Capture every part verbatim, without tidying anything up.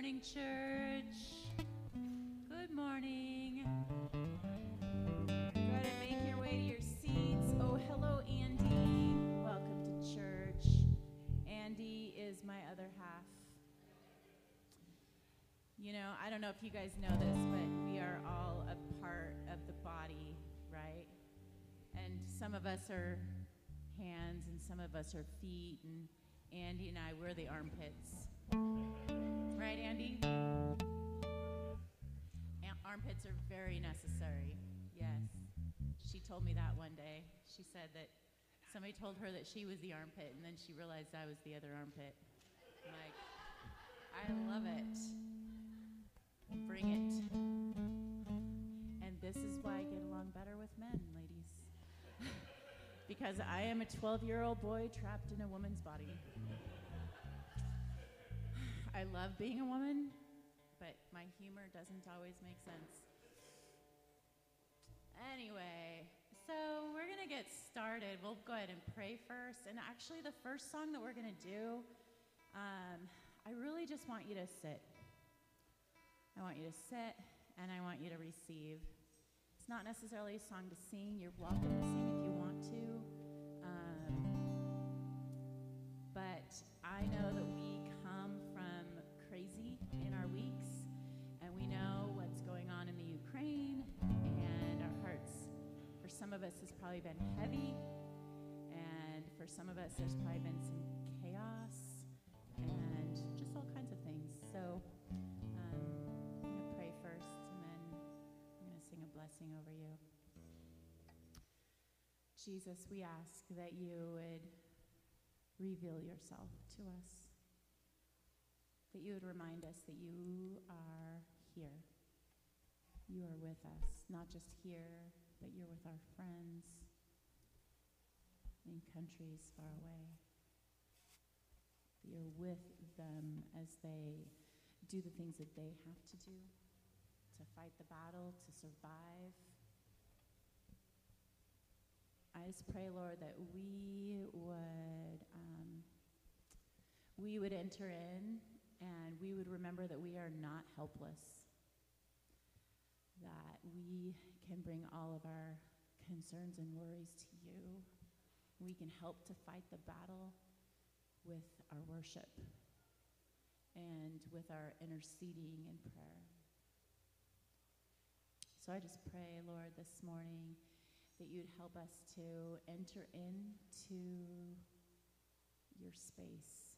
morning, church. Good morning. Go ahead and make your way to your seats. Oh, hello, Andy. Welcome to church. Andy is my other half. You know, I don't know if you guys know this, but we are all a part of the body, right? And some of us are hands and some of us are feet, and Andy and I, we're the armpits. Right, Andy? And armpits are very necessary, yes. She told me that one day. She said that somebody told her that she was the armpit, and then she realized I was the other armpit. I'm like, I love it. Bring it. And this is why I get along better with men, ladies. Because I am a twelve-year-old boy trapped in a woman's body. I love being a woman, but my humor doesn't always make sense. Anyway, so we're going to get started. We'll go ahead and pray first. And actually, the first song that we're going to do, um, I really just want you to sit. I want you to sit, and I want you to receive. It's not necessarily a song to sing. You're welcome to sing if you want to. Um, but I know that we in our weeks, and we know what's going on in the Ukraine, and our hearts, for some of us, has probably been heavy, and for some of us, there's probably been some chaos, and just all kinds of things. So um, I'm going to pray first, and then I'm going to sing a blessing over you. Jesus, we ask that you would reveal yourself to us, that you would remind us that you are here. You are with us, not just here, but you're with our friends in countries far away. You're with them as they do the things that they have to do, to fight the battle, to survive. I just pray, Lord, that we would, um, we would enter in, and we would remember that we are not helpless, that we can bring all of our concerns and worries to you. We can help to fight the battle with our worship and with our interceding in prayer. So I just pray, Lord, this morning that you'd help us to enter into your space.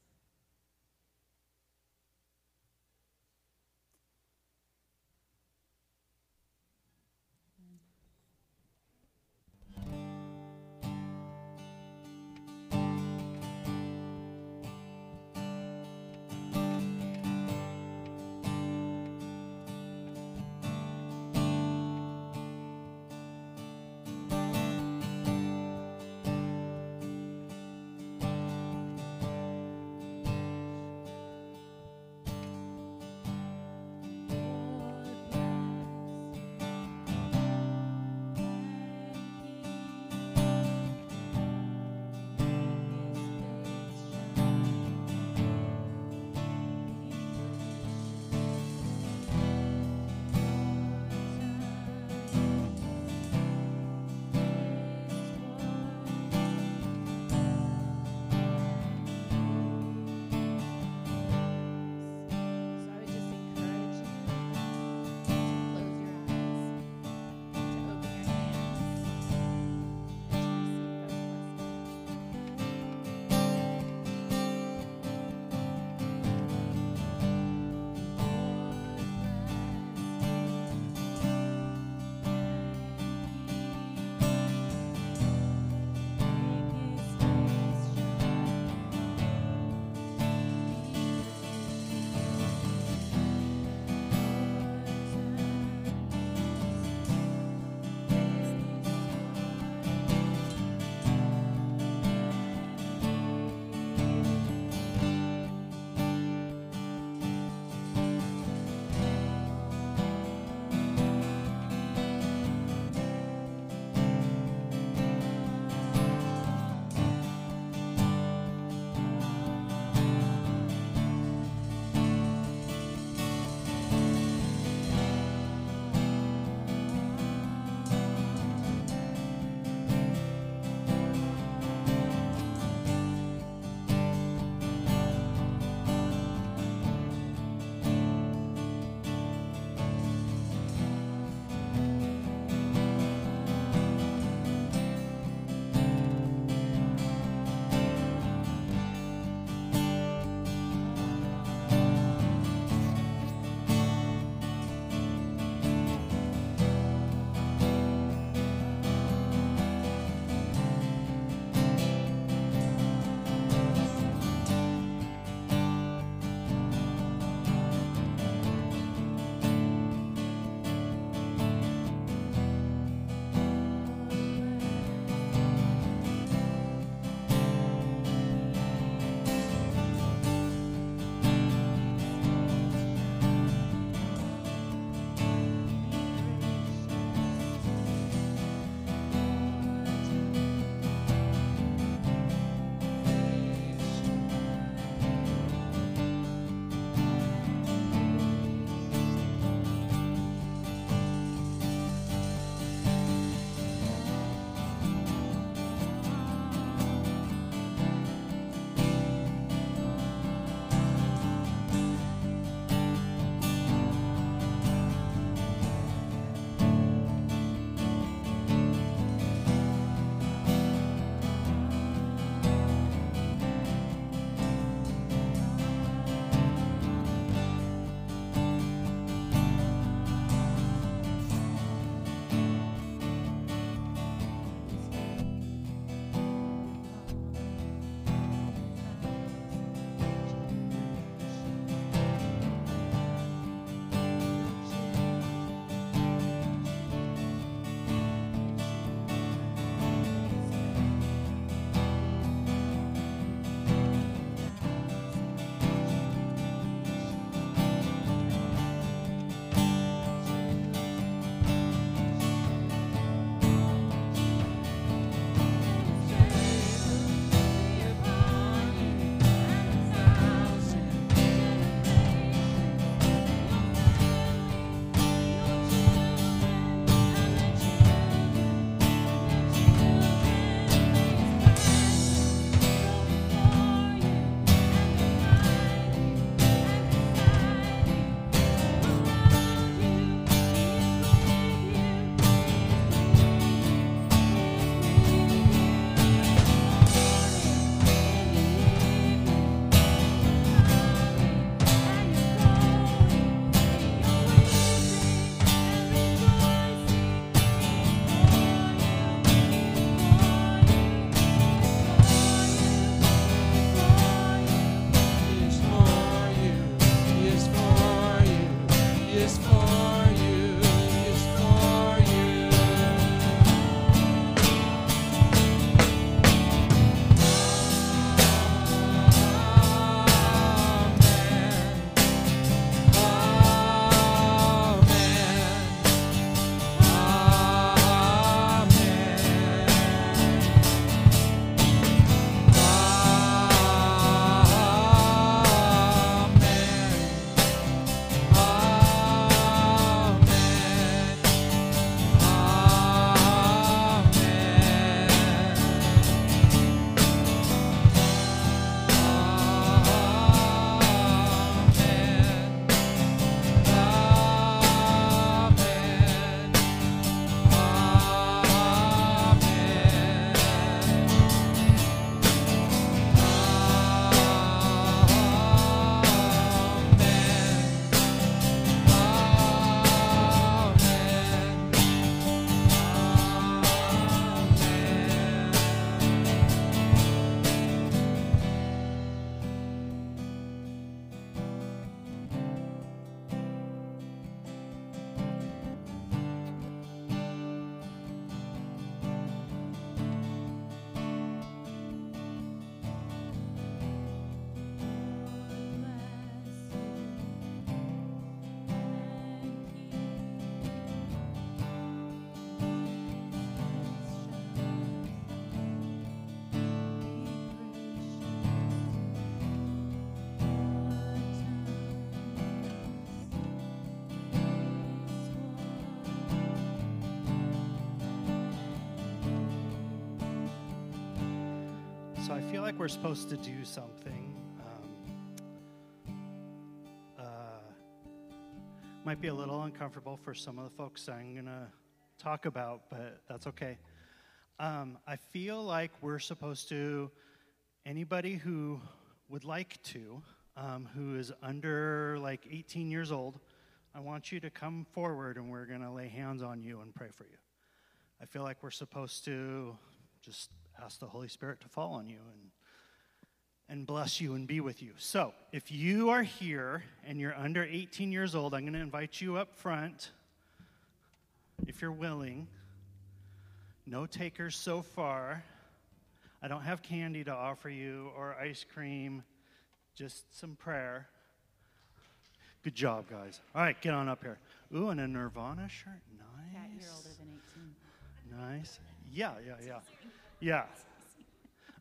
so I feel like we're supposed to do something. Um, uh, might be a little uncomfortable for some of the folks I'm going to talk about, but that's okay. Um, I feel like we're supposed to, anybody who would like to, um, who is under like eighteen years old, I want you to come forward and we're going to lay hands on you and pray for you. I feel like we're supposed to just ask the Holy Spirit to fall on you and and bless you and be with you. So if you are here and you're under eighteen years old, I'm going to invite you up front if you're willing. No takers so far. I don't have candy to offer you or ice cream, just some prayer. Good job, guys. All right, get on up here. Ooh, and a Nirvana shirt. Nice. Yeah, you're older than eighteen. Nice. Yeah, yeah, yeah. Yeah.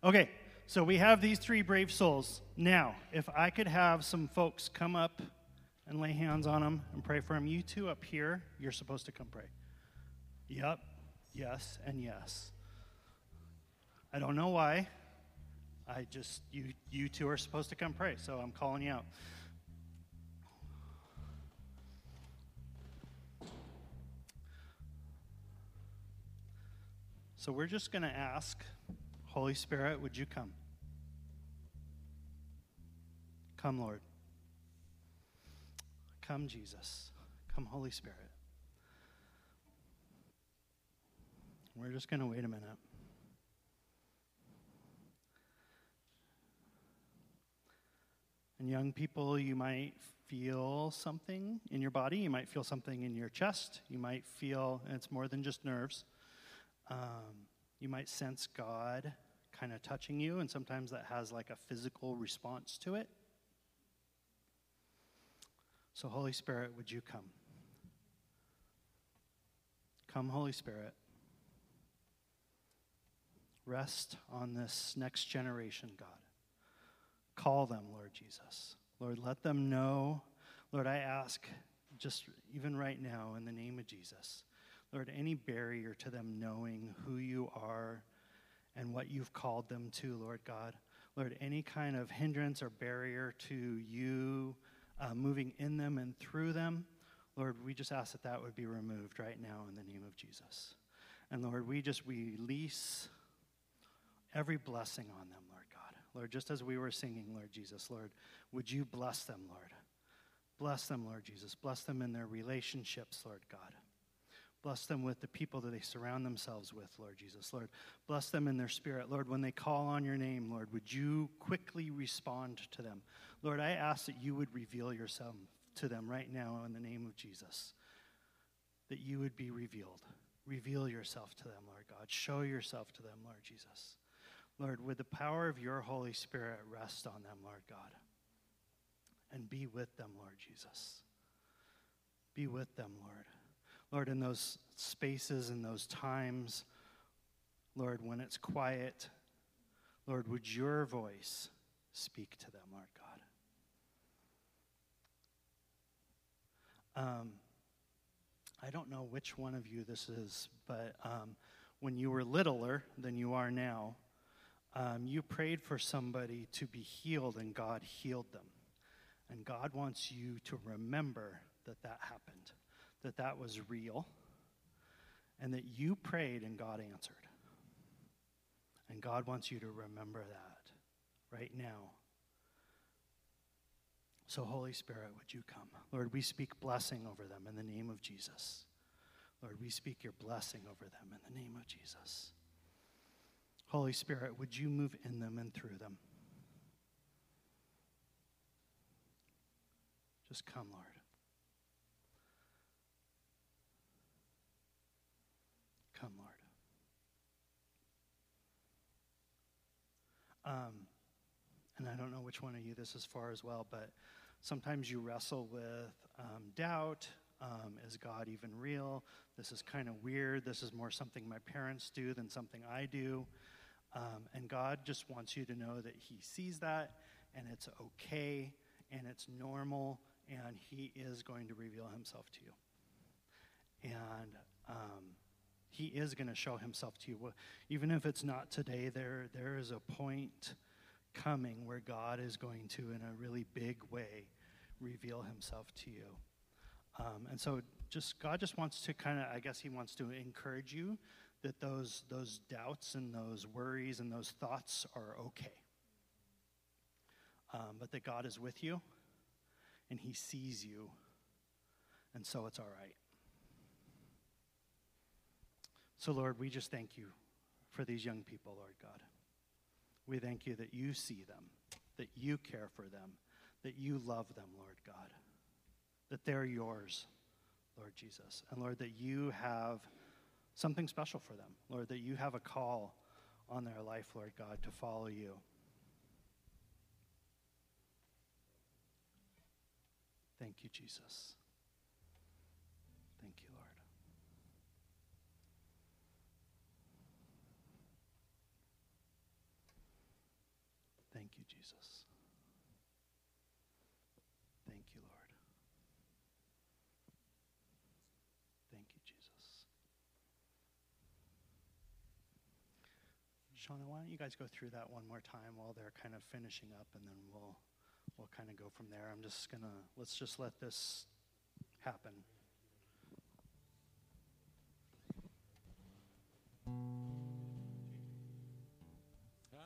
Okay, so we have these three brave souls. Now, if I could have some folks come up and lay hands on them and pray for them. You two up here, you're supposed to come pray. Yep, yes, and yes. I don't know why. I just, you, you two are supposed to come pray, so I'm calling you out. So we're just going to ask, Holy Spirit, would you come? Come, Lord. Come, Jesus. Come, Holy Spirit. We're just going to wait a minute. And young people, you might feel something in your body. You might feel something in your chest. You might feel, and it's more than just nerves. Um, you might sense God kind of touching you, and sometimes that has like a physical response to it. So, Holy Spirit, would you come? Come, Holy Spirit. Rest on this next generation, God. Call them, Lord Jesus. Lord, let them know. Lord, I ask just even right now in the name of Jesus, Lord, any barrier to them knowing who you are and what you've called them to, Lord God. Lord, any kind of hindrance or barrier to you uh, moving in them and through them, Lord, we just ask that that would be removed right now in the name of Jesus. And Lord, we just release every blessing on them, Lord God. Lord, just as we were singing, Lord Jesus, Lord, would you bless them, Lord? Bless them, Lord Jesus. Bless them in their relationships, Lord God. Bless them with the people that they surround themselves with, Lord Jesus. Lord, bless them in their spirit. Lord, when they call on your name, Lord, would you quickly respond to them? Lord, I ask that you would reveal yourself to them right now in the name of Jesus, that you would be revealed. Reveal yourself to them, Lord God. Show yourself to them, Lord Jesus. Lord, would the power of your Holy Spirit rest on them, Lord God, and be with them, Lord Jesus. Be with them, Lord. Lord, in those spaces, in those times, Lord, when it's quiet, Lord, would your voice speak to them, Lord God? Um, I don't know which one of you this is, but um, when you were littler than you are now, um, you prayed for somebody to be healed, and God healed them. And God wants you to remember that that happened, that that was real, and that you prayed and God answered. And God wants you to remember that right now. So, Holy Spirit, would you come? Lord, we speak blessing over them in the name of Jesus. Lord, we speak your blessing over them in the name of Jesus. Holy Spirit, would you move in them and through them? Just come, Lord. Come, Lord. Um, and I don't know which one of you this is for as well, but sometimes you wrestle with um, doubt. Um, is God even real? This is kind of weird. This is more something my parents do than something I do. Um, and God just wants you to know that he sees that, and it's okay, and it's normal, and he is going to reveal himself to you. And Um, He is going to show himself to you. Even if it's not today, there there is a point coming where God is going to, in a really big way, reveal himself to you. Um, and so just God just wants to kind of, I guess he wants to encourage you that those those doubts and those worries and those thoughts are okay. Um, but that God is with you, and he sees you, and so it's all right. So, Lord, we just thank you for these young people, Lord God. We thank you that you see them, that you care for them, that you love them, Lord God, that they're yours, Lord Jesus. And, Lord, that you have something special for them, Lord, that you have a call on their life, Lord God, to follow you. Thank you, Jesus. Thank you, Lord. Thank you, Jesus. Thank you, Lord. Thank you, Jesus. Shauna, why don't you guys go through that one more time while they're kind of finishing up, and then we'll we'll kind of go from there. I'm just gonna let's just let this happen. Huh?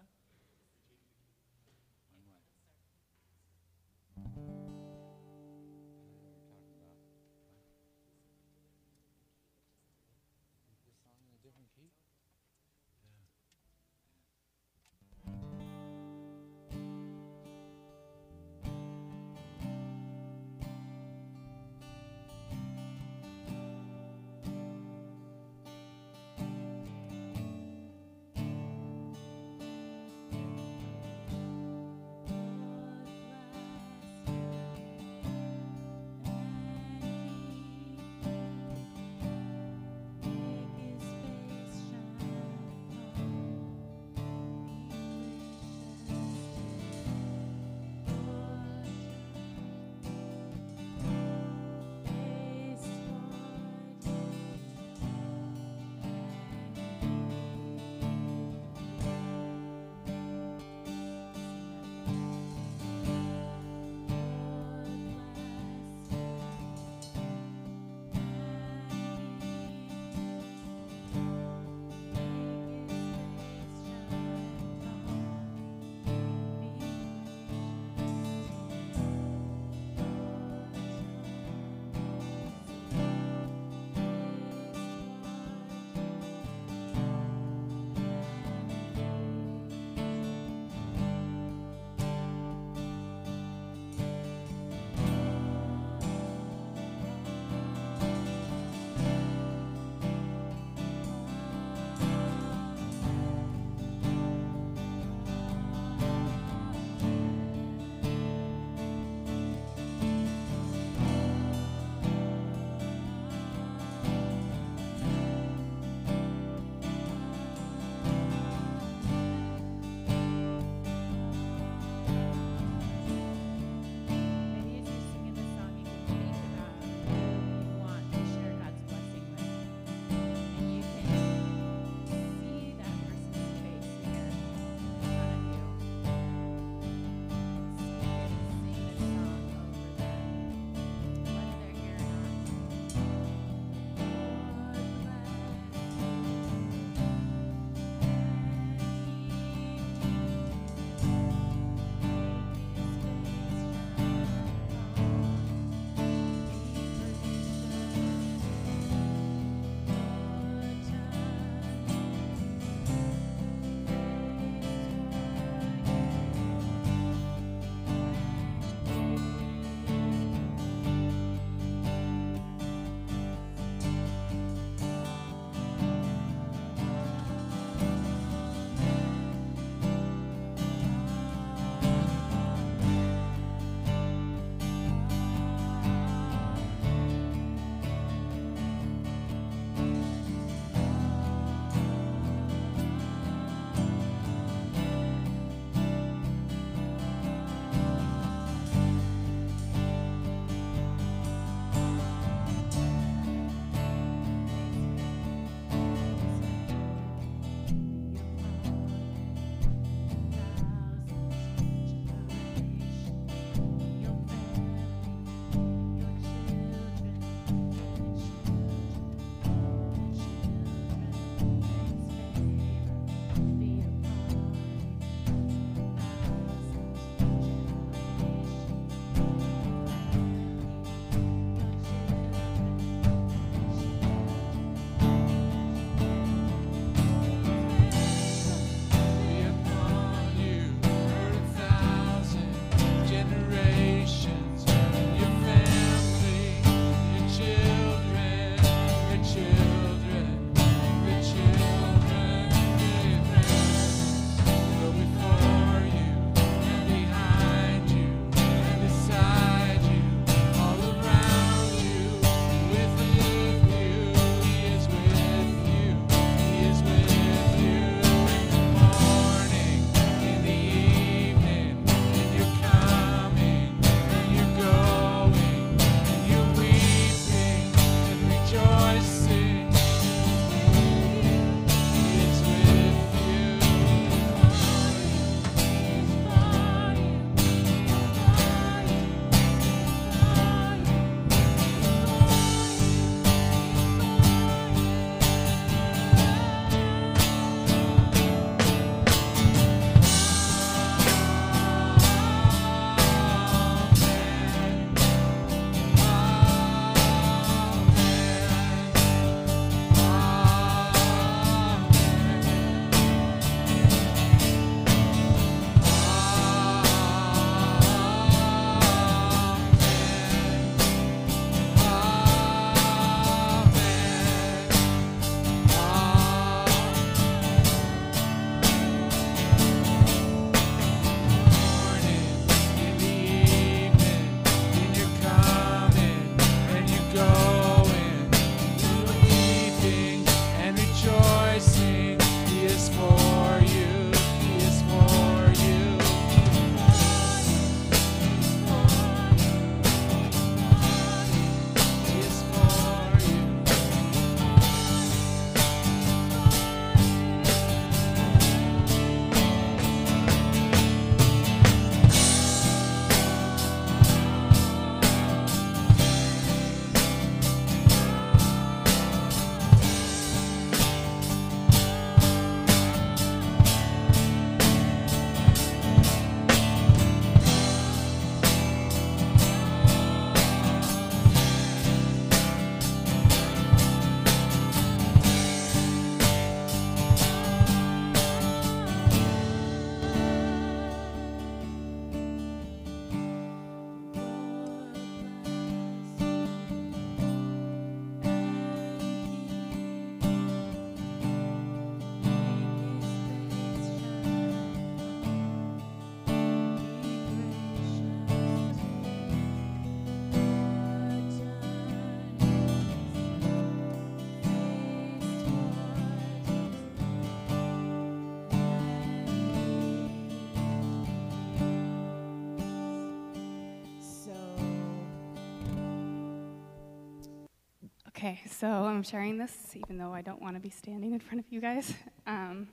Okay, so I'm sharing this, even though I don't want to be standing in front of you guys. Um,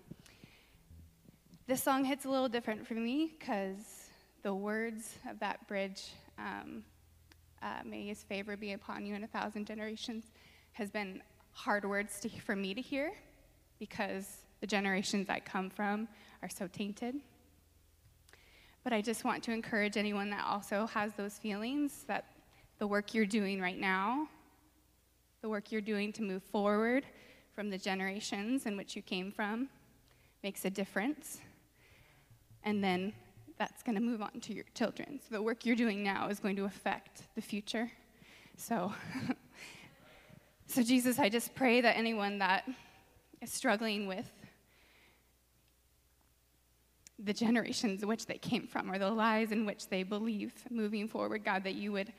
this song hits a little different for me because the words of that bridge, um, uh, may his favor be upon you in a thousand generations, has been hard words to, for me to hear because the generations I come from are so tainted. But I just want to encourage anyone that also has those feelings that the work you're doing right now, the work you're doing to move forward from the generations in which you came from makes a difference. And then that's going to move on to your children. So the work you're doing now is going to affect the future. So, so Jesus, I just pray that anyone that is struggling with the generations in which they came from or the lies in which they believe moving forward, God, that you would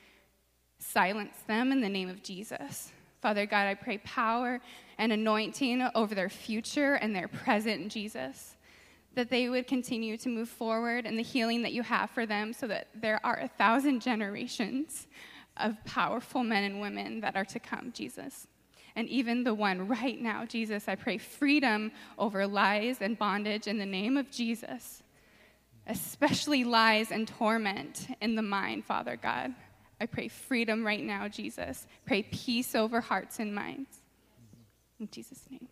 silence them in the name of Jesus. Father God, I pray power and anointing over their future and their present, Jesus, that they would continue to move forward in the healing that you have for them so that there are a thousand generations of powerful men and women that are to come, Jesus. And even the one right now, Jesus, I pray freedom over lies and bondage in the name of Jesus, especially lies and torment in the mind, Father God. I pray freedom right now, Jesus. Pray peace over hearts and minds. In Jesus' name.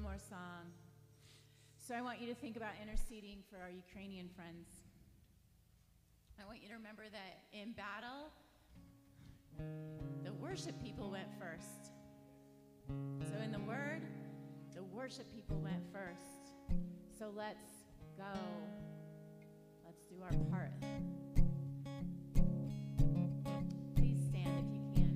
one more song. So I want you to think about interceding for our Ukrainian friends. I want you to remember that in battle, the worship people went first. So in the Word, the worship people went first. So let's go. Let's do our part. Please stand if you can.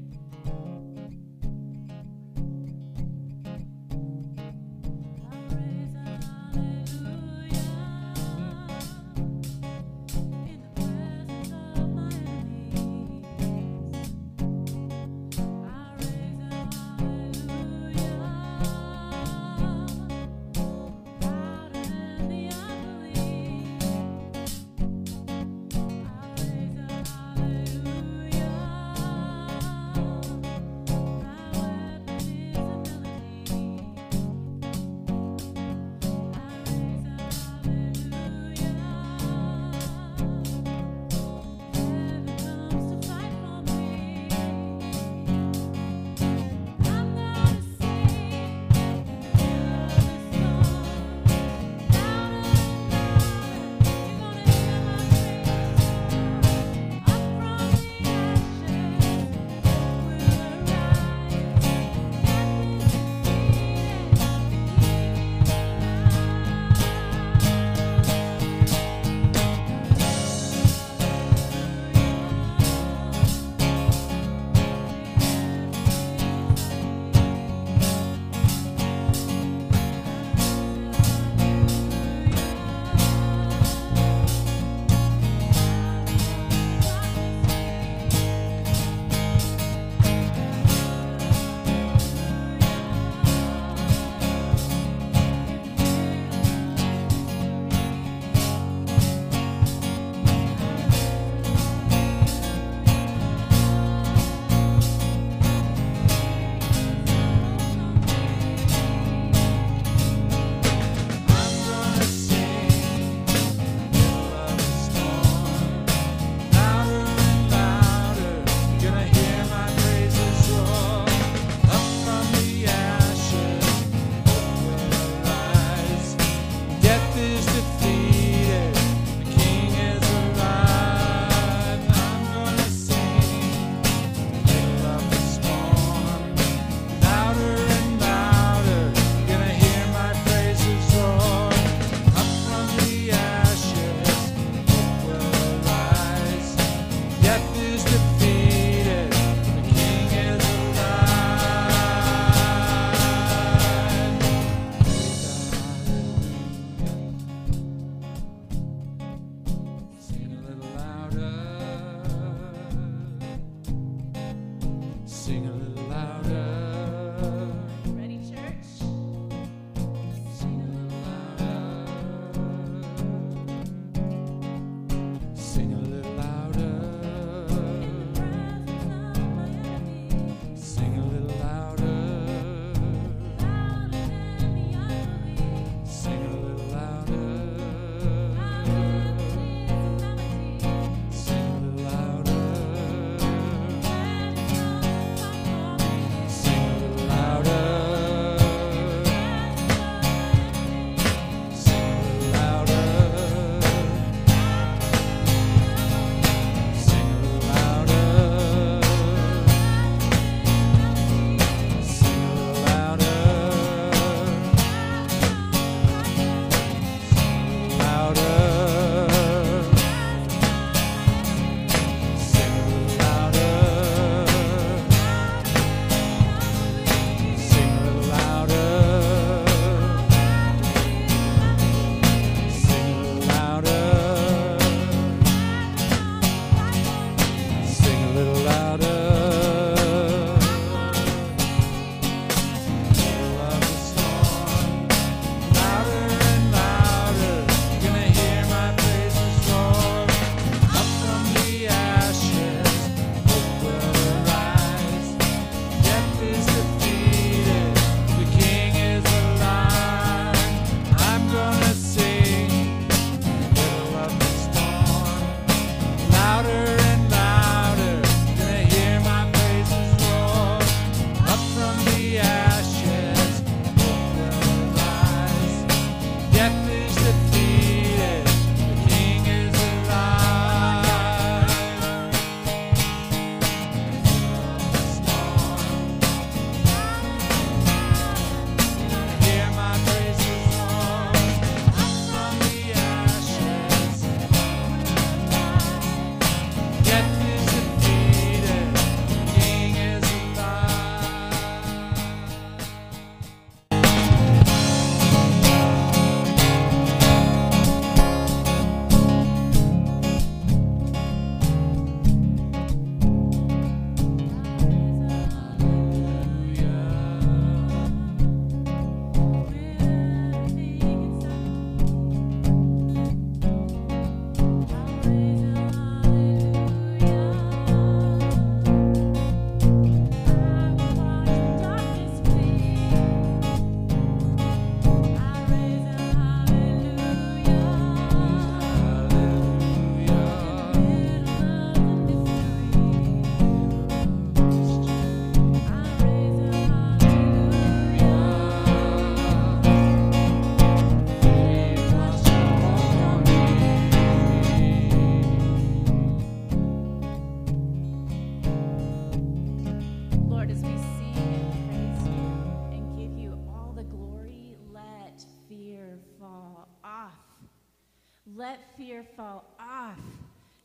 let fear fall off,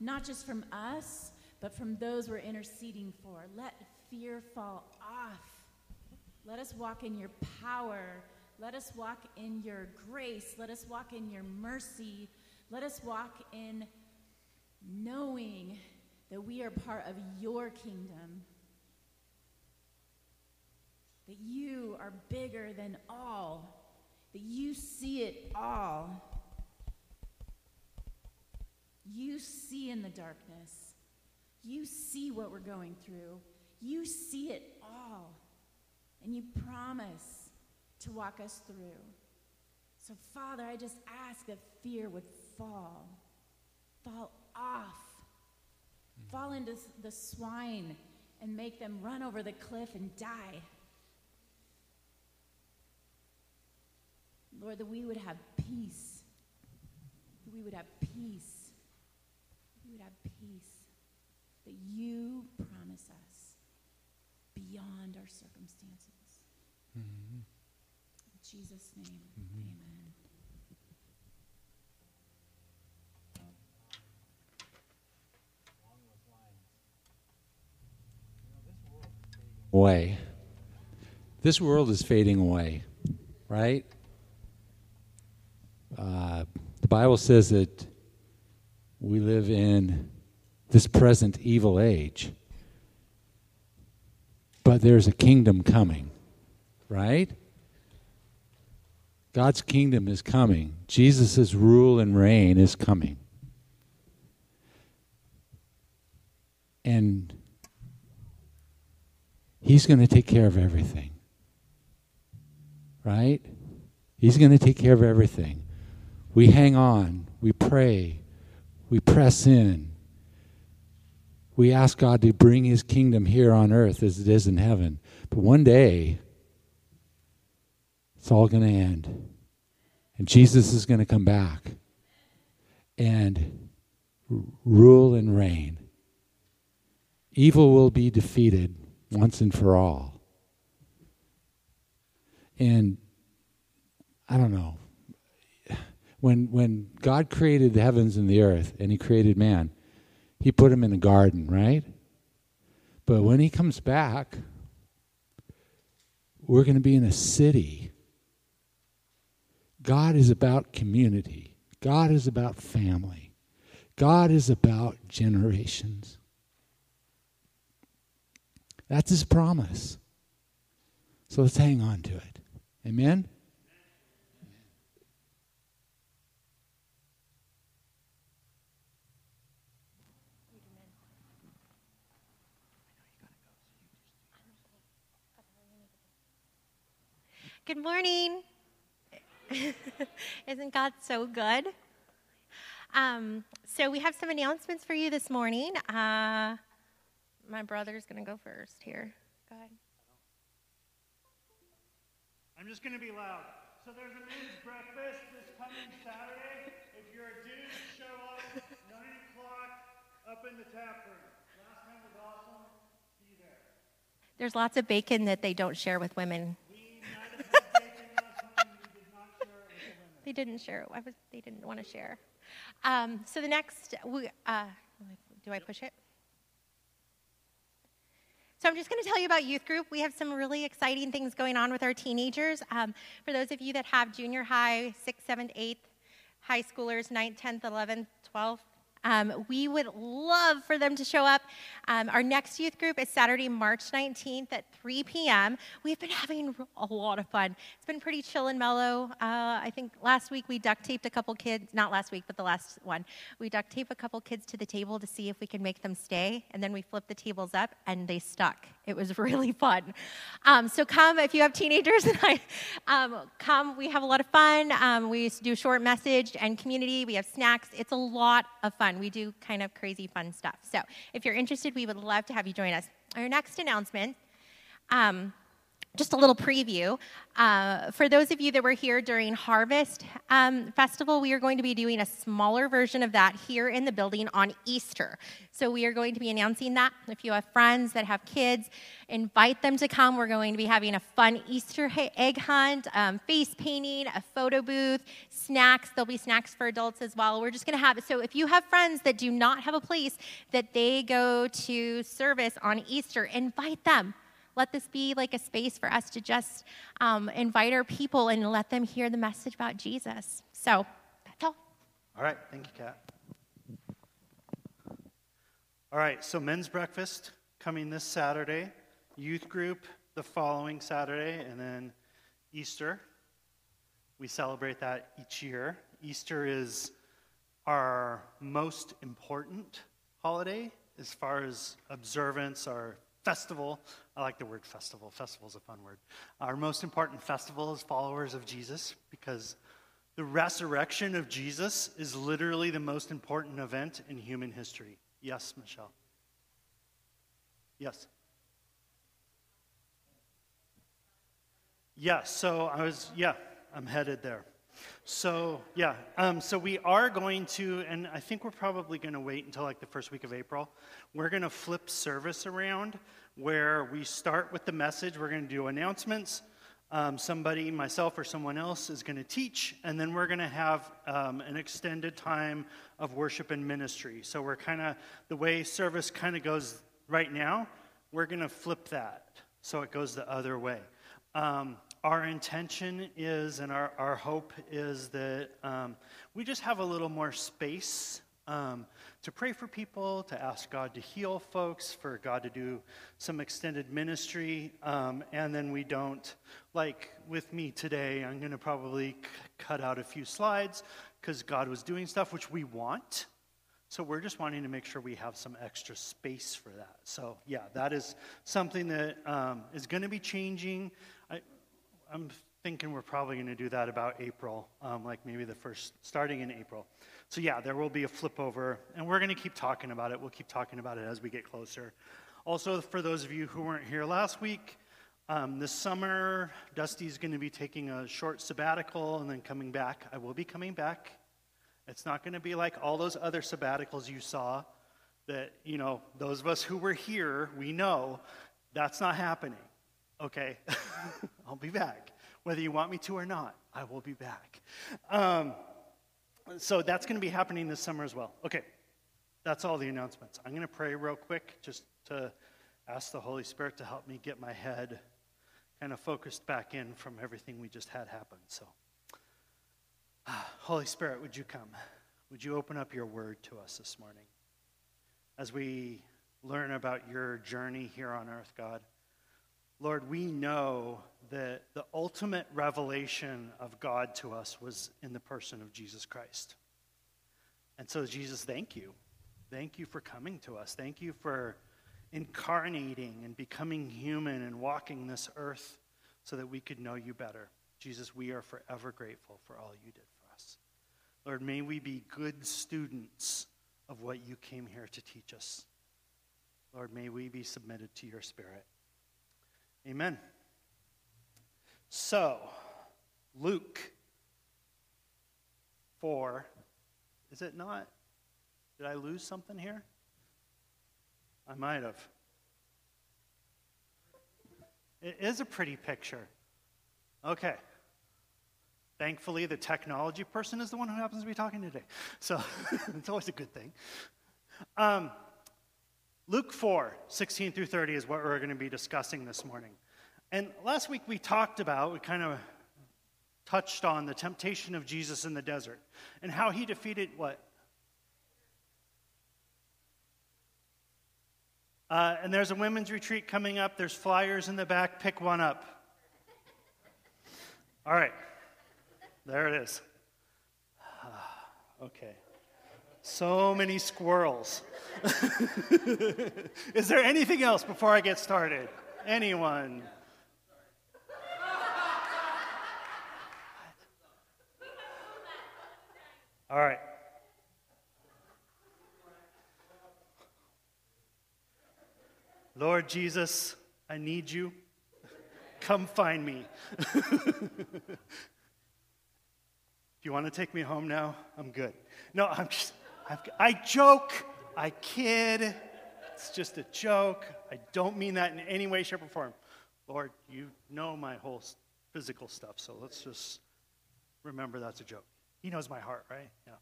not just from us, but from those we're interceding for. Let fear fall off. Let us walk in your power. Let us walk in your grace. Let us walk in your mercy. Let us walk in knowing that we are part of your kingdom, that you are bigger than all, that you see it all. You see in the darkness. You see what we're going through. You see it all, and you promise to walk us through. So, Father, I just ask that fear would fall, fall off, mm-hmm. fall into the swine and make them run over the cliff and die. Lord, that we would have peace. That we would have peace. We would have peace that you promise us beyond our circumstances. Mm-hmm. In Jesus' name, mm-hmm. amen. Away. This world is fading away, right? Uh, the Bible says that we live in this present evil age, but there's a kingdom coming, right? God's kingdom is coming. Jesus' rule and reign is coming. And He's going to take care of everything, right? He's going to take care of everything. We hang on. We pray. We press in. We ask God to bring His kingdom here on earth as it is in heaven. But one day, it's all going to end. And Jesus is going to come back and rule and reign. Evil will be defeated once and for all. And I don't know. When when God created the heavens and the earth and He created man, He put him in a garden, right? But when He comes back, we're going to be in a city. God is about community. God is about family. God is about generations. That's His promise. So let's hang on to it. Amen? Good morning. Isn't God so good? Um, so we have some announcements for you this morning. Uh, my brother's going to go first here. Go ahead. I'm just going to be loud. So there's a men's breakfast this coming Saturday. If you're a dude, show up nine o'clock up in the tap room. Last time was awesome. Be there. There's lots of bacon that they don't share with women. We might have had bacon last time. We did not share it with the women. They didn't share it. I was, they didn't want to share. Um, so the next, we, uh, do I push it? So I'm just going to tell you about youth group. We have some really exciting things going on with our teenagers. Um, for those of you that have junior high, sixth, seventh, eighth, high schoolers, ninth, tenth, eleventh, twelfth, um, we would love for them to show up. Um, our next youth group is Saturday, March nineteenth at three p.m. We've been having a lot of fun. It's been pretty chill and mellow. Uh, I think last week we duct taped a couple kids, not last week, but the last one. We duct taped a couple kids to the table to see if we can make them stay, and then we flipped the tables up, and they stuck. It was really fun. Um, so come if you have teenagers, and I, um, come. We have a lot of fun. Um, we do short message and community. We have snacks. It's a lot of fun. We do kind of crazy fun stuff. So if you're interested, we would love to have you join us. Our next announcement, um, just a little preview. Uh, for those of you that were here during Harvest um, Festival, we are going to be doing a smaller version of that here in the building on Easter. So we are going to be announcing that. If you have friends that have kids, invite them to come. We're going to be having a fun Easter egg hunt, um, face painting, a photo booth, snacks. There'll be snacks for adults as well. We're just going to have it. So if you have friends that do not have a place that they go to service on Easter, invite them. Let this be like a space for us to just um, invite our people and let them hear the message about Jesus. So that's all. All right. Thank you, Kat. All right. So men's breakfast coming this Saturday, youth group the following Saturday, and then Easter. We celebrate that each year. Easter is our most important holiday as far as observance, our festival. I like the word festival. Festival is a fun word. Our most important festival as followers of Jesus, because the resurrection of Jesus is literally the most important event in human history. Yes, Michelle. Yes. Yes, so I was, yeah, I'm headed there. So, yeah, um, so we are going to, and I think we're probably going to wait until like the first week of April, we're going to flip service around where we start with the message, we're going to do announcements, um, somebody, myself or someone else is going to teach, and then we're going to have um, an extended time of worship and ministry. So we're kind of, the way service kind of goes right now, we're going to flip that so it goes the other way. Um, Our intention is, and our, our hope is that um, we just have a little more space um, to pray for people, to ask God to heal folks, for God to do some extended ministry, um, and then we don't, like with me today, I'm going to probably c- cut out a few slides because God was doing stuff which we want, so we're just wanting to make sure we have some extra space for that. So yeah, that is something that um, is going to be changing. I, I'm thinking we're probably going to do that about April, um, like maybe the first, starting in April. So yeah, there will be a flip over, and we're going to keep talking about it. We'll keep talking about it as we get closer. Also, for those of you who weren't here last week, um, this summer, Dusty's going to be taking a short sabbatical and then coming back. I will be coming back. It's not going to be like all those other sabbaticals you saw that, you know, those of us who were here, we know that's not happening. Okay, I'll be back. Whether you want me to or not, I will be back. Um, so that's going to be happening this summer as well. Okay, that's all the announcements. I'm going to pray real quick just to ask the Holy Spirit to help me get my head kind of focused back in from everything we just had happen. So, ah, Holy Spirit, would you come? Would you open up your word to us this morning? As we learn about your journey here on earth, God, Lord, we know that the ultimate revelation of God to us was in the person of Jesus Christ. And so, Jesus, thank you. Thank you for coming to us. Thank you for incarnating and becoming human and walking this earth so that we could know you better. Jesus, we are forever grateful for all you did for us. Lord, may we be good students of what you came here to teach us. Lord, may we be submitted to your Spirit. Amen. So, Luke four, is it not? Did I lose something here? I might have. It is a pretty picture. Okay. Thankfully, the technology person is the one who happens to be talking today. So, it's always a good thing. Um. Luke four, sixteen through thirty is what we're going to be discussing this morning. And last week we talked about, we kind of touched on the temptation of Jesus in the desert and how he defeated what? Uh, and there's a women's retreat coming up. There's flyers in the back. Pick one up. All right. There it is. Okay. So many squirrels. Is there anything else before I get started? Anyone? All right. Lord Jesus, I need you. come find me. If you want to take me home now, I'm good. No, I'm just, I've, I joke, I kid. It's just a joke. I don't mean that in any way, shape, or form. Lord, you know my whole physical stuff, so let's just remember that's a joke. He knows my heart, right? Yeah.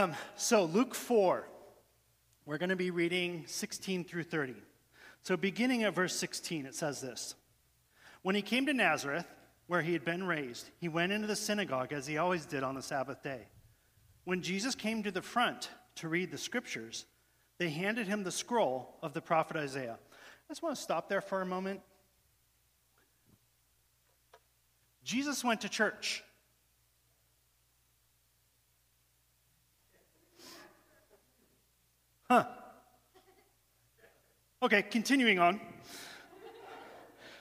Um, so Luke four, we're going to be reading sixteen through thirty. So beginning at verse sixteen, it says this. When he came to Nazareth, where he had been raised, he went into the synagogue as he always did on the Sabbath day. When Jesus came to the front to read the scriptures, they handed him the scroll of the prophet Isaiah. I just want to stop there for a moment. Jesus went to church. Huh. Okay, continuing on.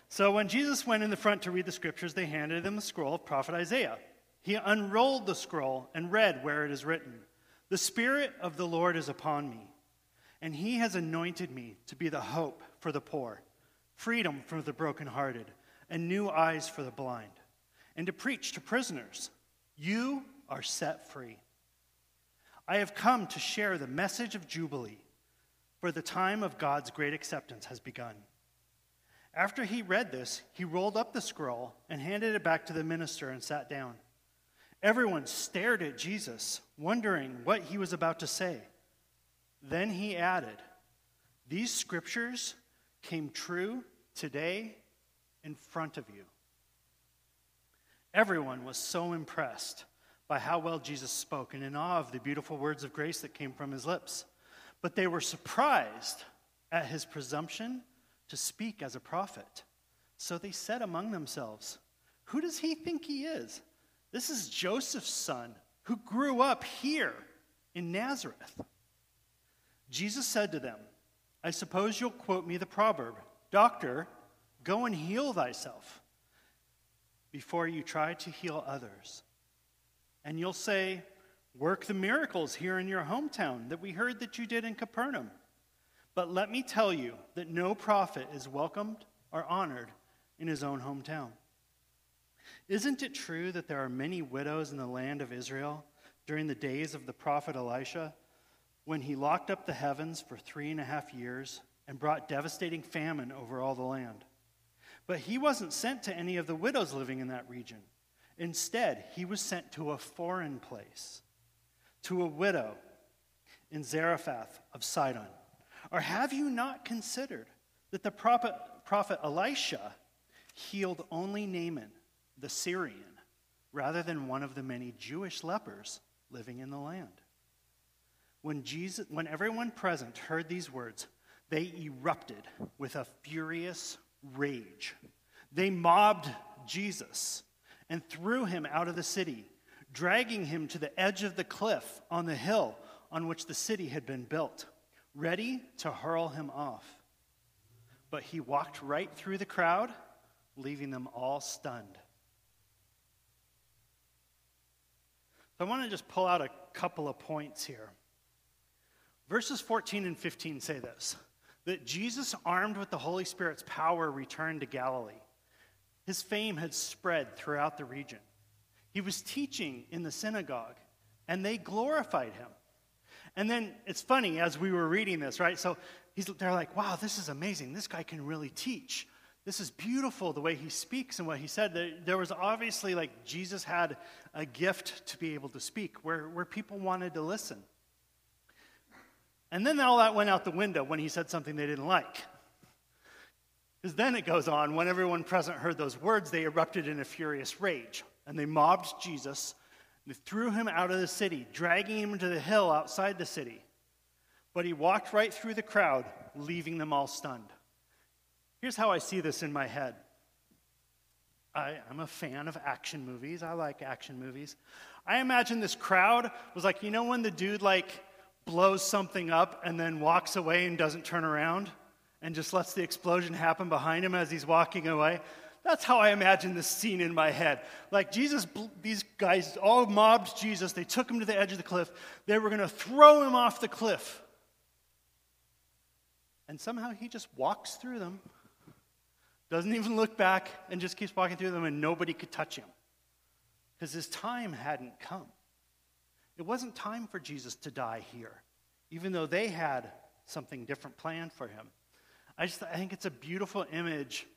So when Jesus went in the front to read the scriptures, they handed him the scroll of prophet Isaiah. He unrolled the scroll and read where it is written, "The Spirit of the Lord is upon me, and he has anointed me to be the hope for the poor, freedom for the brokenhearted, and new eyes for the blind, and to preach to prisoners, you are set free. I have come to share the message of Jubilee, for the time of God's great acceptance has begun." After he read this, he rolled up the scroll and handed it back to the minister and sat down. Everyone stared at Jesus, wondering what he was about to say. Then he added, "These scriptures came true today in front of you." Everyone was so impressed by how well Jesus spoke and in awe of the beautiful words of grace that came from his lips. But they were surprised at his presumption to speak as a prophet. So they said among themselves, "Who does he think he is? This is Joseph's son, who grew up here in Nazareth." Jesus said to them, "I suppose you'll quote me the proverb, 'Doctor, go and heal thyself,' before you try to heal others. And you'll say, 'Work the miracles here in your hometown that we heard that you did in Capernaum.' But let me tell you that no prophet is welcomed or honored in his own hometown. Isn't it true that there are many widows in the land of Israel during the days of the prophet Elisha, when he locked up the heavens for three and a half years and brought devastating famine over all the land? But he wasn't sent to any of the widows living in that region. Instead, he was sent to a foreign place, to a widow in Zarephath of Sidon. Or have you not considered that the prophet, prophet Elisha healed only Naaman, the Syrian, rather than one of the many Jewish lepers living in the land?" When Jesus, when everyone present heard these words, they erupted with a furious rage. They mobbed Jesus and threw him out of the city, dragging him to the edge of the cliff on the hill on which the city had been built, ready to hurl him off. But he walked right through the crowd, leaving them all stunned. So I want to just pull out a couple of points here. Verses fourteen and fifteen say this, that Jesus, armed with the Holy Spirit's power, returned to Galilee. His fame had spread throughout the region. He was teaching in the synagogue, and they glorified him. And then it's funny, as we were reading this, right? So he's, they're like, wow, this is amazing. This guy can really teach. This is beautiful, the way he speaks and what he said. There, there was obviously, like, Jesus had a gift to be able to speak where, where people wanted to listen. And then all that went out the window when he said something they didn't like. Because then it goes on, when everyone present heard those words, they erupted in a furious rage. And they mobbed Jesus. They threw him out of the city, dragging him to the hill outside the city. But he walked right through the crowd, leaving them all stunned. Here's how I see this in my head. I, I'm a fan of action movies. I like action movies. I imagine this crowd was like, you know when the dude like blows something up and then walks away and doesn't turn around and just lets the explosion happen behind him as he's walking away? That's how I imagine this scene in my head. Like Jesus, these guys all mobbed Jesus. They took him to the edge of the cliff. They were going to throw him off the cliff. And somehow he just walks through them, Doesn't even look back and just keeps walking through them, and nobody could touch him because his time hadn't come. It wasn't time for Jesus to die here, even though they had something different planned for him. I just I think it's a beautiful image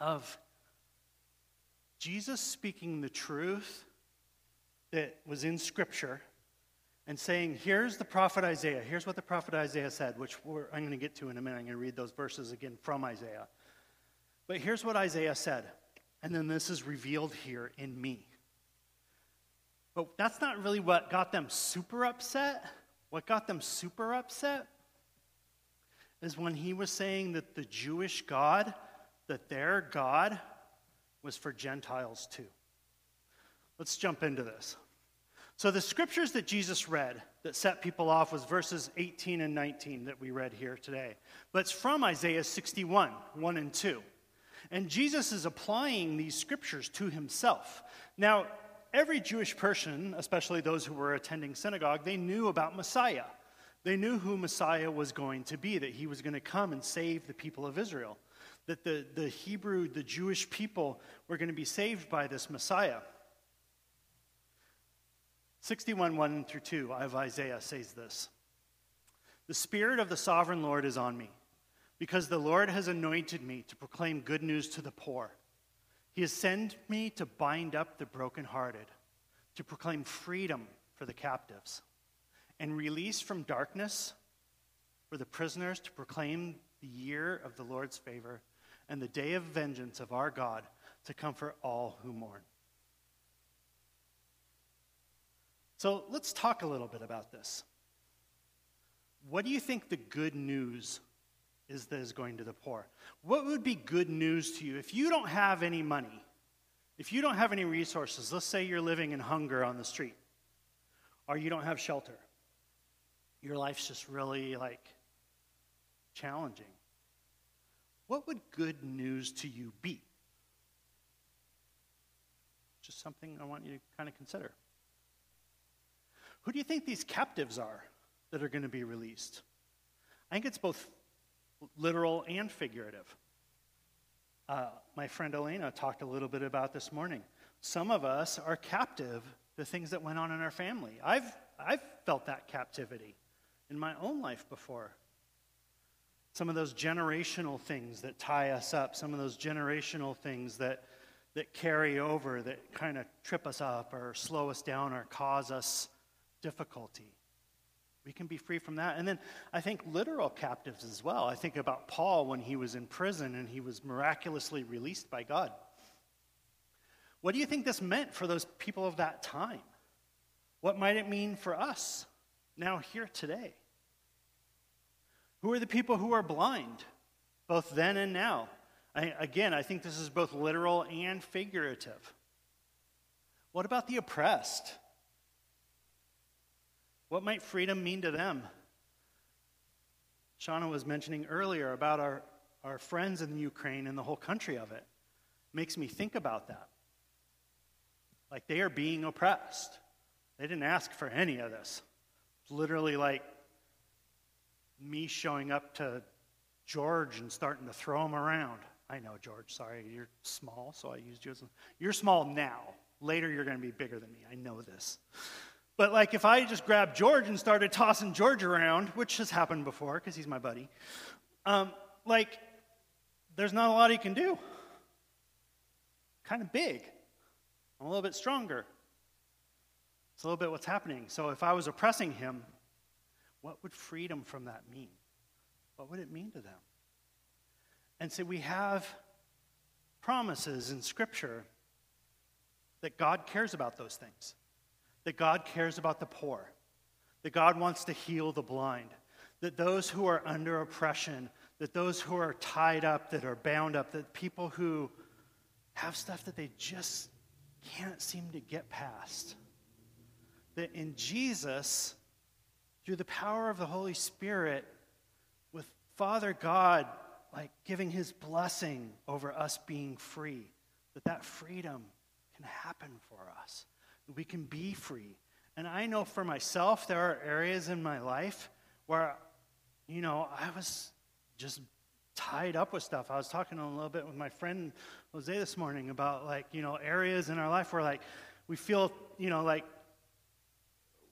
of Jesus speaking the truth that was in Scripture and saying, here's the prophet Isaiah. Here's what the prophet Isaiah said, which we're, I'm going to get to in a minute. I'm going to read those verses again from Isaiah. But here's what Isaiah said, and then this is revealed here in me. But that's not really what got them super upset. What got them super upset is when he was saying that the Jewish God, that their God, was for Gentiles too. Let's jump into this. So the scriptures that Jesus read that set people off was verses eighteen and nineteen that we read here today. But it's from Isaiah sixty-one, one and two. And Jesus is applying these scriptures to himself. Now, every Jewish person, especially those who were attending synagogue, they knew about Messiah. They knew who Messiah was going to be, that he was going to come and save the people of Israel, that the, the Hebrew, the Jewish people were going to be saved by this Messiah. sixty-one, one through two of Isaiah says this. The Spirit of the Sovereign Lord is on me, because the Lord has anointed me to proclaim good news to the poor. He has sent me to bind up the brokenhearted, to proclaim freedom for the captives, and release from darkness for the prisoners, to proclaim the year of the Lord's favor and the day of vengeance of our God, to comfort all who mourn. So let's talk a little bit about this. What do you think the good news is that is going to the poor? What would be good news to you? If you don't have any money, if you don't have any resources, let's say you're living in hunger on the street, or you don't have shelter, your life's just really, like, challenging. What would good news to you be? Just something I want you to kind of consider. Who do you think these captives are that are going to be released? I think it's both literal and figurative. Uh, my friend Elena talked a little bit about this morning. Some of us are captive to things that went on in our family. I've, I've felt that captivity in my own life before. Some of those generational things that tie us up, some of those generational things that, that carry over, that kind of trip us up or slow us down or cause us difficulty. We can be free from that. And then I think literal captives as well. I think about Paul when he was in prison and he was miraculously released by God. What do you think this meant for those people of that time? What might it mean for us now here today? Who are the people who are blind, both then and now? I, again, I think this is both literal and figurative. What about the oppressed? What might freedom mean to them? Shauna was mentioning earlier about our, our friends in Ukraine and the whole country of it. Makes me think about that. Like, they are being oppressed. They didn't ask for any of this. It's literally like me showing up to George and starting to throw him around. I know, George, sorry, you're small, so I used you as a... You're small now. Later, you're going to be bigger than me. I know this. But, like, if I just grabbed George and started tossing George around, which has happened before because he's my buddy, um, like, there's not a lot he can do. Kind of big. I'm a little bit stronger. It's a little bit what's happening. So if I was oppressing him, what would freedom from that mean? What would it mean to them? And so we have promises in Scripture that God cares about those things, that God cares about the poor, that God wants to heal the blind, that those who are under oppression, that those who are tied up, that are bound up, that people who have stuff that they just can't seem to get past, that in Jesus, through the power of the Holy Spirit, with Father God, like, giving his blessing over us being free, that that freedom can happen for us. We can be free. And I know for myself, there are areas in my life where, you know, I was just tied up with stuff. I was talking a little bit with my friend Jose this morning about, like, you know, areas in our life where, like, we feel, you know, like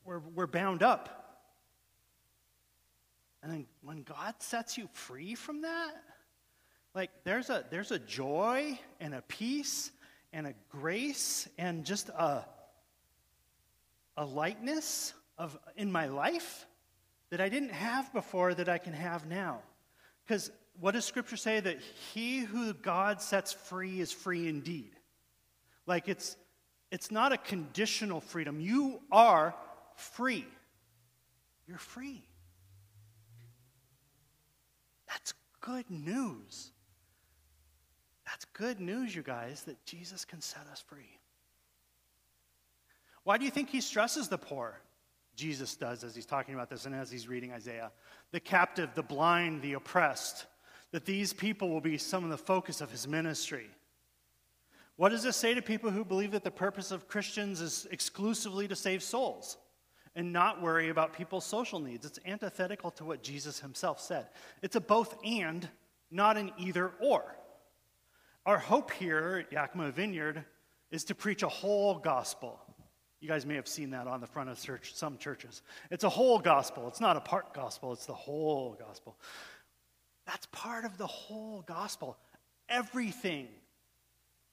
we're we're bound up. And then when God sets you free from that, like, there's a there's a joy and a peace and a grace and just a a lightness of in my life that I didn't have before that I can have now. Because what does Scripture say? That he who God sets free is free indeed. Like, it's it's not a conditional freedom. You are free. You're free. That's good news. That's good news, you guys, that Jesus can set us free. Why do you think he stresses the poor? Jesus does as he's talking about this and as he's reading Isaiah. The captive, the blind, the oppressed, that these people will be some of the focus of his ministry. What does this say to people who believe that the purpose of Christians is exclusively to save souls and not worry about people's social needs? It's antithetical to what Jesus himself said. It's a both and, not an either or. Our hope here at Yakima Vineyard is to preach a whole gospel. You guys may have seen that on the front of church, some churches. It's a whole gospel. It's not a part gospel. It's the whole gospel. That's part of the whole gospel. Everything.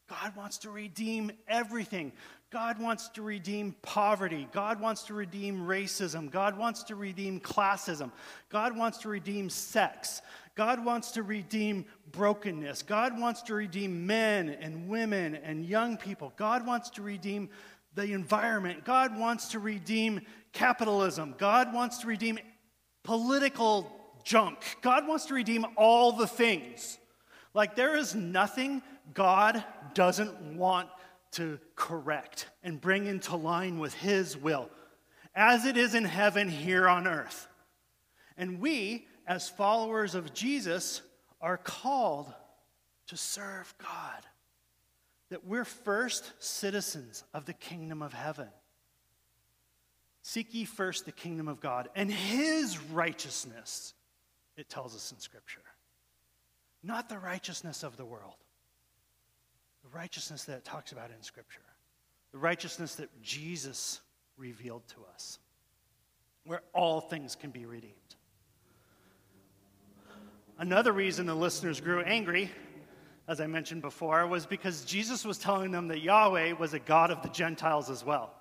God wants to redeem everything. God wants to redeem poverty. God wants to redeem racism. God wants to redeem classism. God wants to redeem sex. God wants to redeem brokenness. God wants to redeem men and women and young people. God wants to redeem the environment. God wants to redeem capitalism. God wants to redeem political junk. God wants to redeem all the things. Like, there is nothing God doesn't want to correct and bring into line with his will, as it is in heaven here on earth. And we, as followers of Jesus, are called to serve God. That we're first citizens of the kingdom of heaven. Seek ye first the kingdom of God and his righteousness, it tells us in Scripture. Not the righteousness of the world. The righteousness that it talks about in Scripture. The righteousness that Jesus revealed to us. Where all things can be redeemed. Another reason the listeners grew angry, as I mentioned before, was because Jesus was telling them that Yahweh was a God of the Gentiles as well.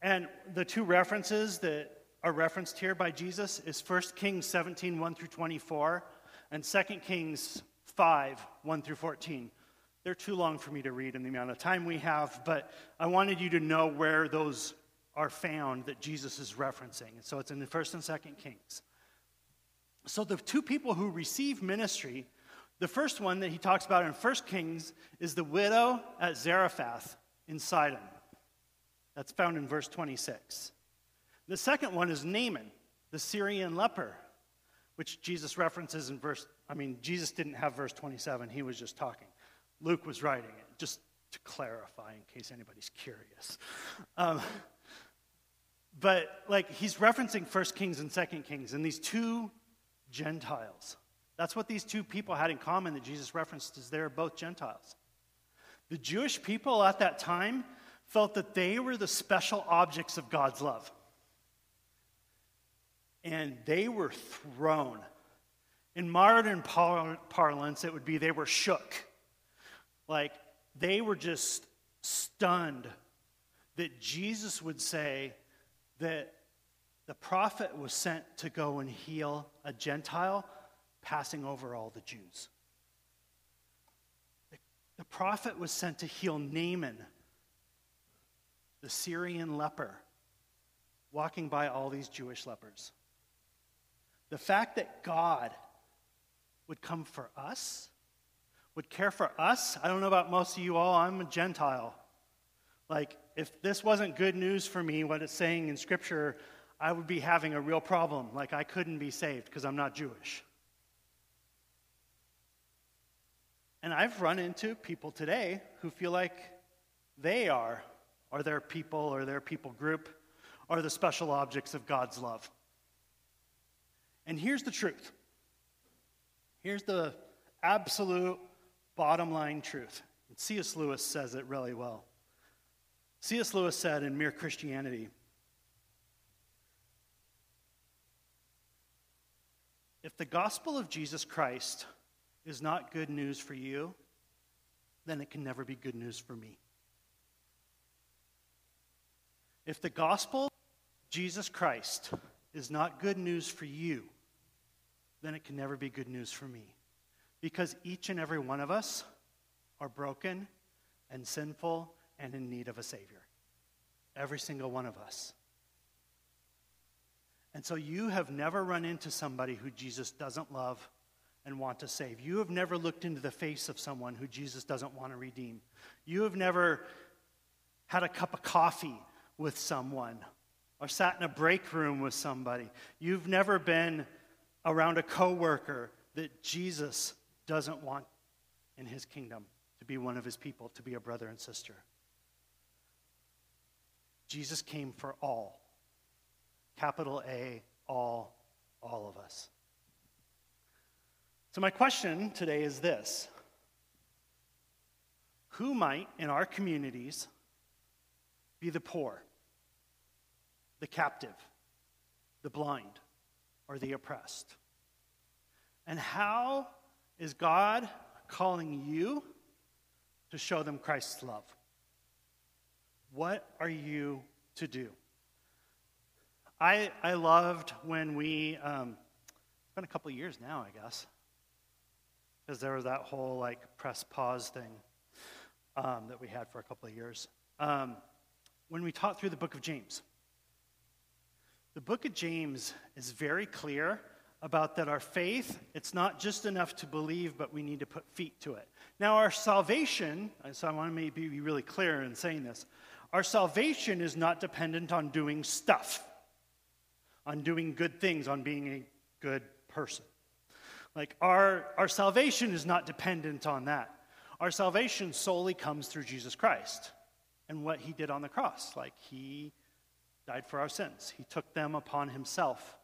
And the two references that are referenced here by Jesus is First Kings seventeen, one through twenty-four, and Second Kings five, one through fourteen. They're too long for me to read in the amount of time we have, but I wanted you to know where those are found that Jesus is referencing. So it's in the First and Second Kings. So the two people who receive ministry, the first one that he talks about in First Kings is the widow at Zarephath in Sidon. That's found in verse twenty-six. The second one is Naaman, the Syrian leper, which Jesus references in verse, I mean, Jesus didn't have verse twenty-seven. He was just talking. Luke was writing it, just to clarify in case anybody's curious. Um, but, like, he's referencing First Kings and Second Kings, and these two Gentiles. That's what these two people had in common that Jesus referenced, is they're both Gentiles. The Jewish people at that time felt that they were the special objects of God's love. And they were thrown. In modern par- parlance, it would be they were shook. Like, they were just stunned that Jesus would say that the prophet was sent to go and heal a Gentile, passing over all the Jews. The, the prophet was sent to heal Naaman, the Syrian leper, walking by all these Jewish lepers. The fact that God would come for us, would care for us, I don't know about most of you all, I'm a Gentile. Like, if this wasn't good news for me, what it's saying in Scripture, I would be having a real problem. Like, I couldn't be saved because I'm not Jewish. And I've run into people today who feel like they are, or their people, or their people group, are the special objects of God's love. And here's the truth. Here's the absolute bottom line truth. And C S Lewis says it really well. C S Lewis said in Mere Christianity, if the gospel of Jesus Christ is not good news for you, then it can never be good news for me. If the gospel of Jesus Christ is not good news for you, then it can never be good news for me. Because each and every one of us are broken and sinful and in need of a Savior. Every single one of us. And so you have never run into somebody who Jesus doesn't love and want to save. You have never looked into the face of someone who Jesus doesn't want to redeem. You have never had a cup of coffee with someone or sat in a break room with somebody. You've never been around a coworker that Jesus doesn't want in his kingdom to be one of his people, to be a brother and sister. Jesus came for all. Capital A, all, all of us. So my question today is this. Who might in our communities be the poor, the captive, the blind, or the oppressed? And how is God calling you to show them Christ's love? What are you to do? I I loved when we, um, it's been a couple years now, I guess, because there was that whole like press pause thing um, that we had for a couple of years. Um, when we taught through the book of James. The book of James is very clear about that our faith, it's not just enough to believe, but we need to put feet to it. Now our salvation, so I want to maybe be really clear in saying this, our salvation is not dependent on doing stuff, on doing good things, on being a good person. Like our, our salvation is not dependent on that. Our salvation solely comes through Jesus Christ and what he did on the cross. Like he died for our sins. He took them upon himself.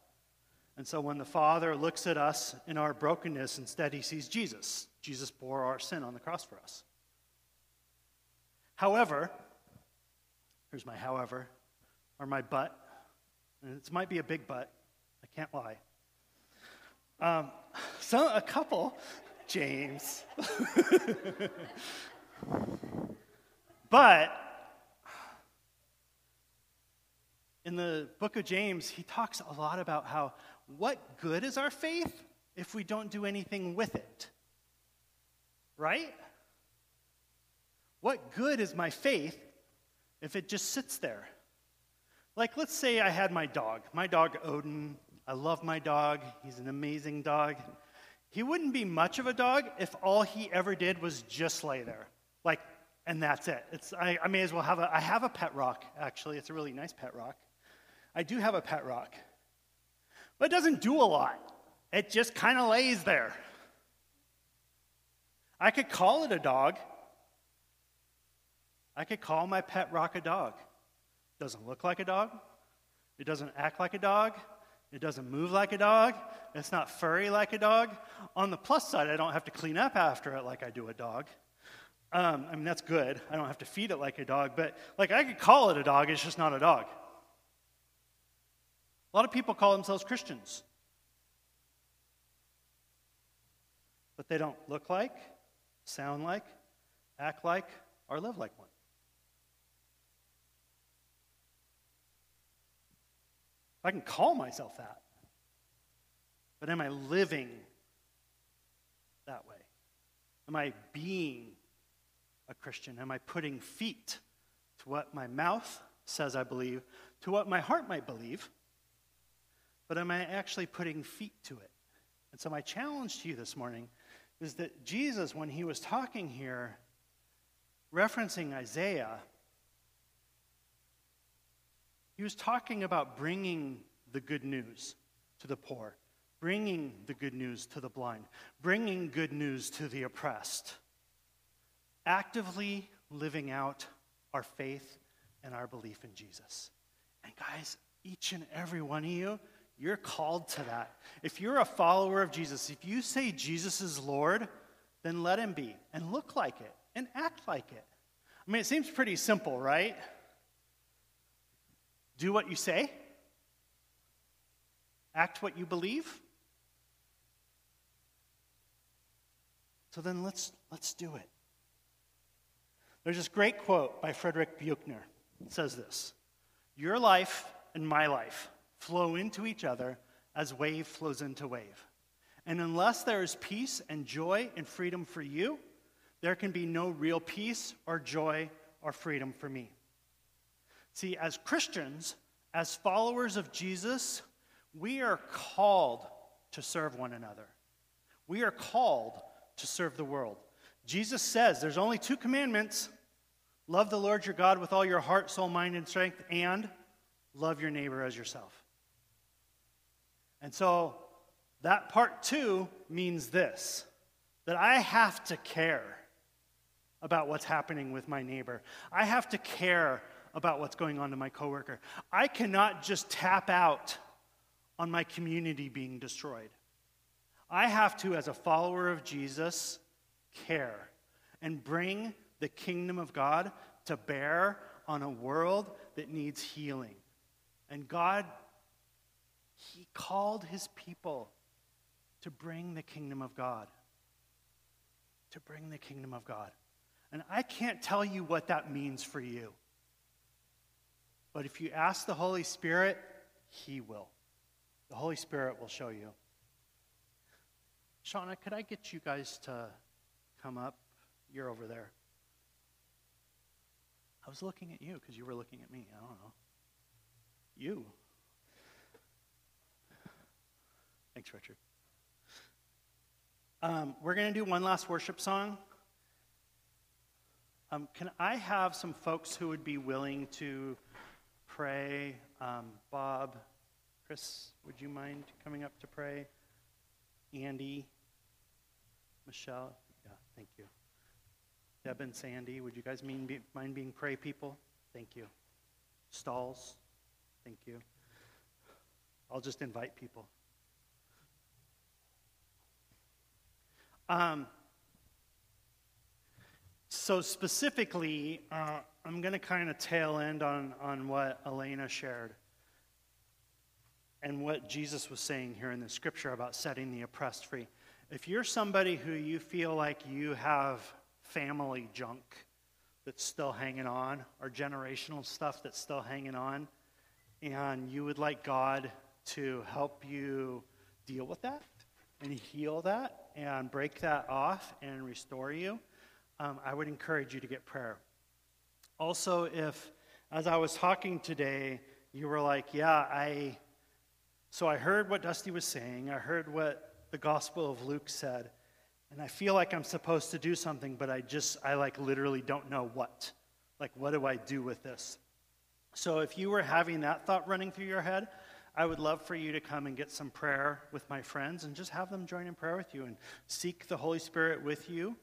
And so when the Father looks at us in our brokenness, instead he sees Jesus. Jesus bore our sin on the cross for us. However, here's my however, or my but, and it might be a big but, I can't lie. Um, so a couple, James, but in the book of James, he talks a lot about how what good is our faith if we don't do anything with it, right? What good is my faith if it just sits there? Like, let's say I had my dog, my dog Odin. I love my dog. He's an amazing dog. He wouldn't be much of a dog if all he ever did was just lay there, like, and that's it. It's I, I may as well have a, I have a pet rock, actually. It's a really nice pet rock. I do have a pet rock. But it doesn't do a lot. It just kind of lays there. I could call it a dog. I could call my pet rock a dog. It doesn't look like a dog. It doesn't act like a dog. It doesn't move like a dog. It's not furry like a dog. On the plus side, I don't have to clean up after it like I do a dog. Um, I mean, that's good. I don't have to feed it like a dog, but like I could call it a dog. It's just not a dog. A lot of people call themselves Christians, but they don't look like, sound like, act like, or live like one. I can call myself that, but am I living that way? Am I being a Christian? Am I putting feet to what my mouth says I believe, to what my heart might believe, but am I actually putting feet to it? And so my challenge to you this morning is that Jesus, when he was talking here, referencing Isaiah, he was talking about bringing the good news to the poor, bringing the good news to the blind, bringing good news to the oppressed. Actively living out our faith and our belief in Jesus. And guys, each and every one of you, You're called to that. If you're a follower of Jesus, if you say Jesus is Lord, then let him be and look like it and act like it. I mean, it seems pretty simple, right? Do what you say. Act what you believe. So then let's let's do it. There's this great quote by Frederick Buechner. It says this: your life and my life flow into each other as wave flows into wave. And unless there is peace and joy and freedom for you, there can be no real peace or joy or freedom for me. See, as Christians, as followers of Jesus, we are called to serve one another. We are called to serve the world. Jesus says there's only two commandments. Love the Lord your God with all your heart, soul, mind, and strength, and love your neighbor as yourself. And so that part two means this, that I have to care about what's happening with my neighbor. I have to care about what's going on to my coworker. I cannot just tap out on my community being destroyed. I have to, as a follower of Jesus, care and bring the kingdom of God to bear on a world that needs healing. And God, he called his people to bring the kingdom of God. To bring the kingdom of God. And I can't tell you what that means for you. But if you ask the Holy Spirit, he will. The Holy Spirit will show you. Shauna, could I get you guys to come up? You're over there. I was looking at you because you were looking at me. I don't know. You. Thanks, Richard. Um, we're going to do one last worship song. Um, can I have some folks who would be willing to pray? Um, Bob, Chris, would you mind coming up to pray? Andy, Michelle, yeah, thank you. Deb and Sandy, would you guys mean, be, mind being pray people? Thank you. Stalls, thank you. I'll just invite people. Um. So specifically, uh, I'm going to kind of tail end on, on what Elena shared. And what Jesus was saying here in the scripture about setting the oppressed free. If you're somebody who you feel like you have family junk that's still hanging on, or generational stuff that's still hanging on, and you would like God to help you deal with that and heal that and break that off and restore you, um, I would encourage you to get prayer. Also, if, as I was talking today, you were like, yeah, I... So I heard what Dusty was saying, I heard what the Gospel of Luke said, and I feel like I'm supposed to do something, but I just, I like literally don't know what. Like, what do I do with this? So if you were having that thought running through your head, I would love for you to come and get some prayer with my friends and just have them join in prayer with you and seek the Holy Spirit with you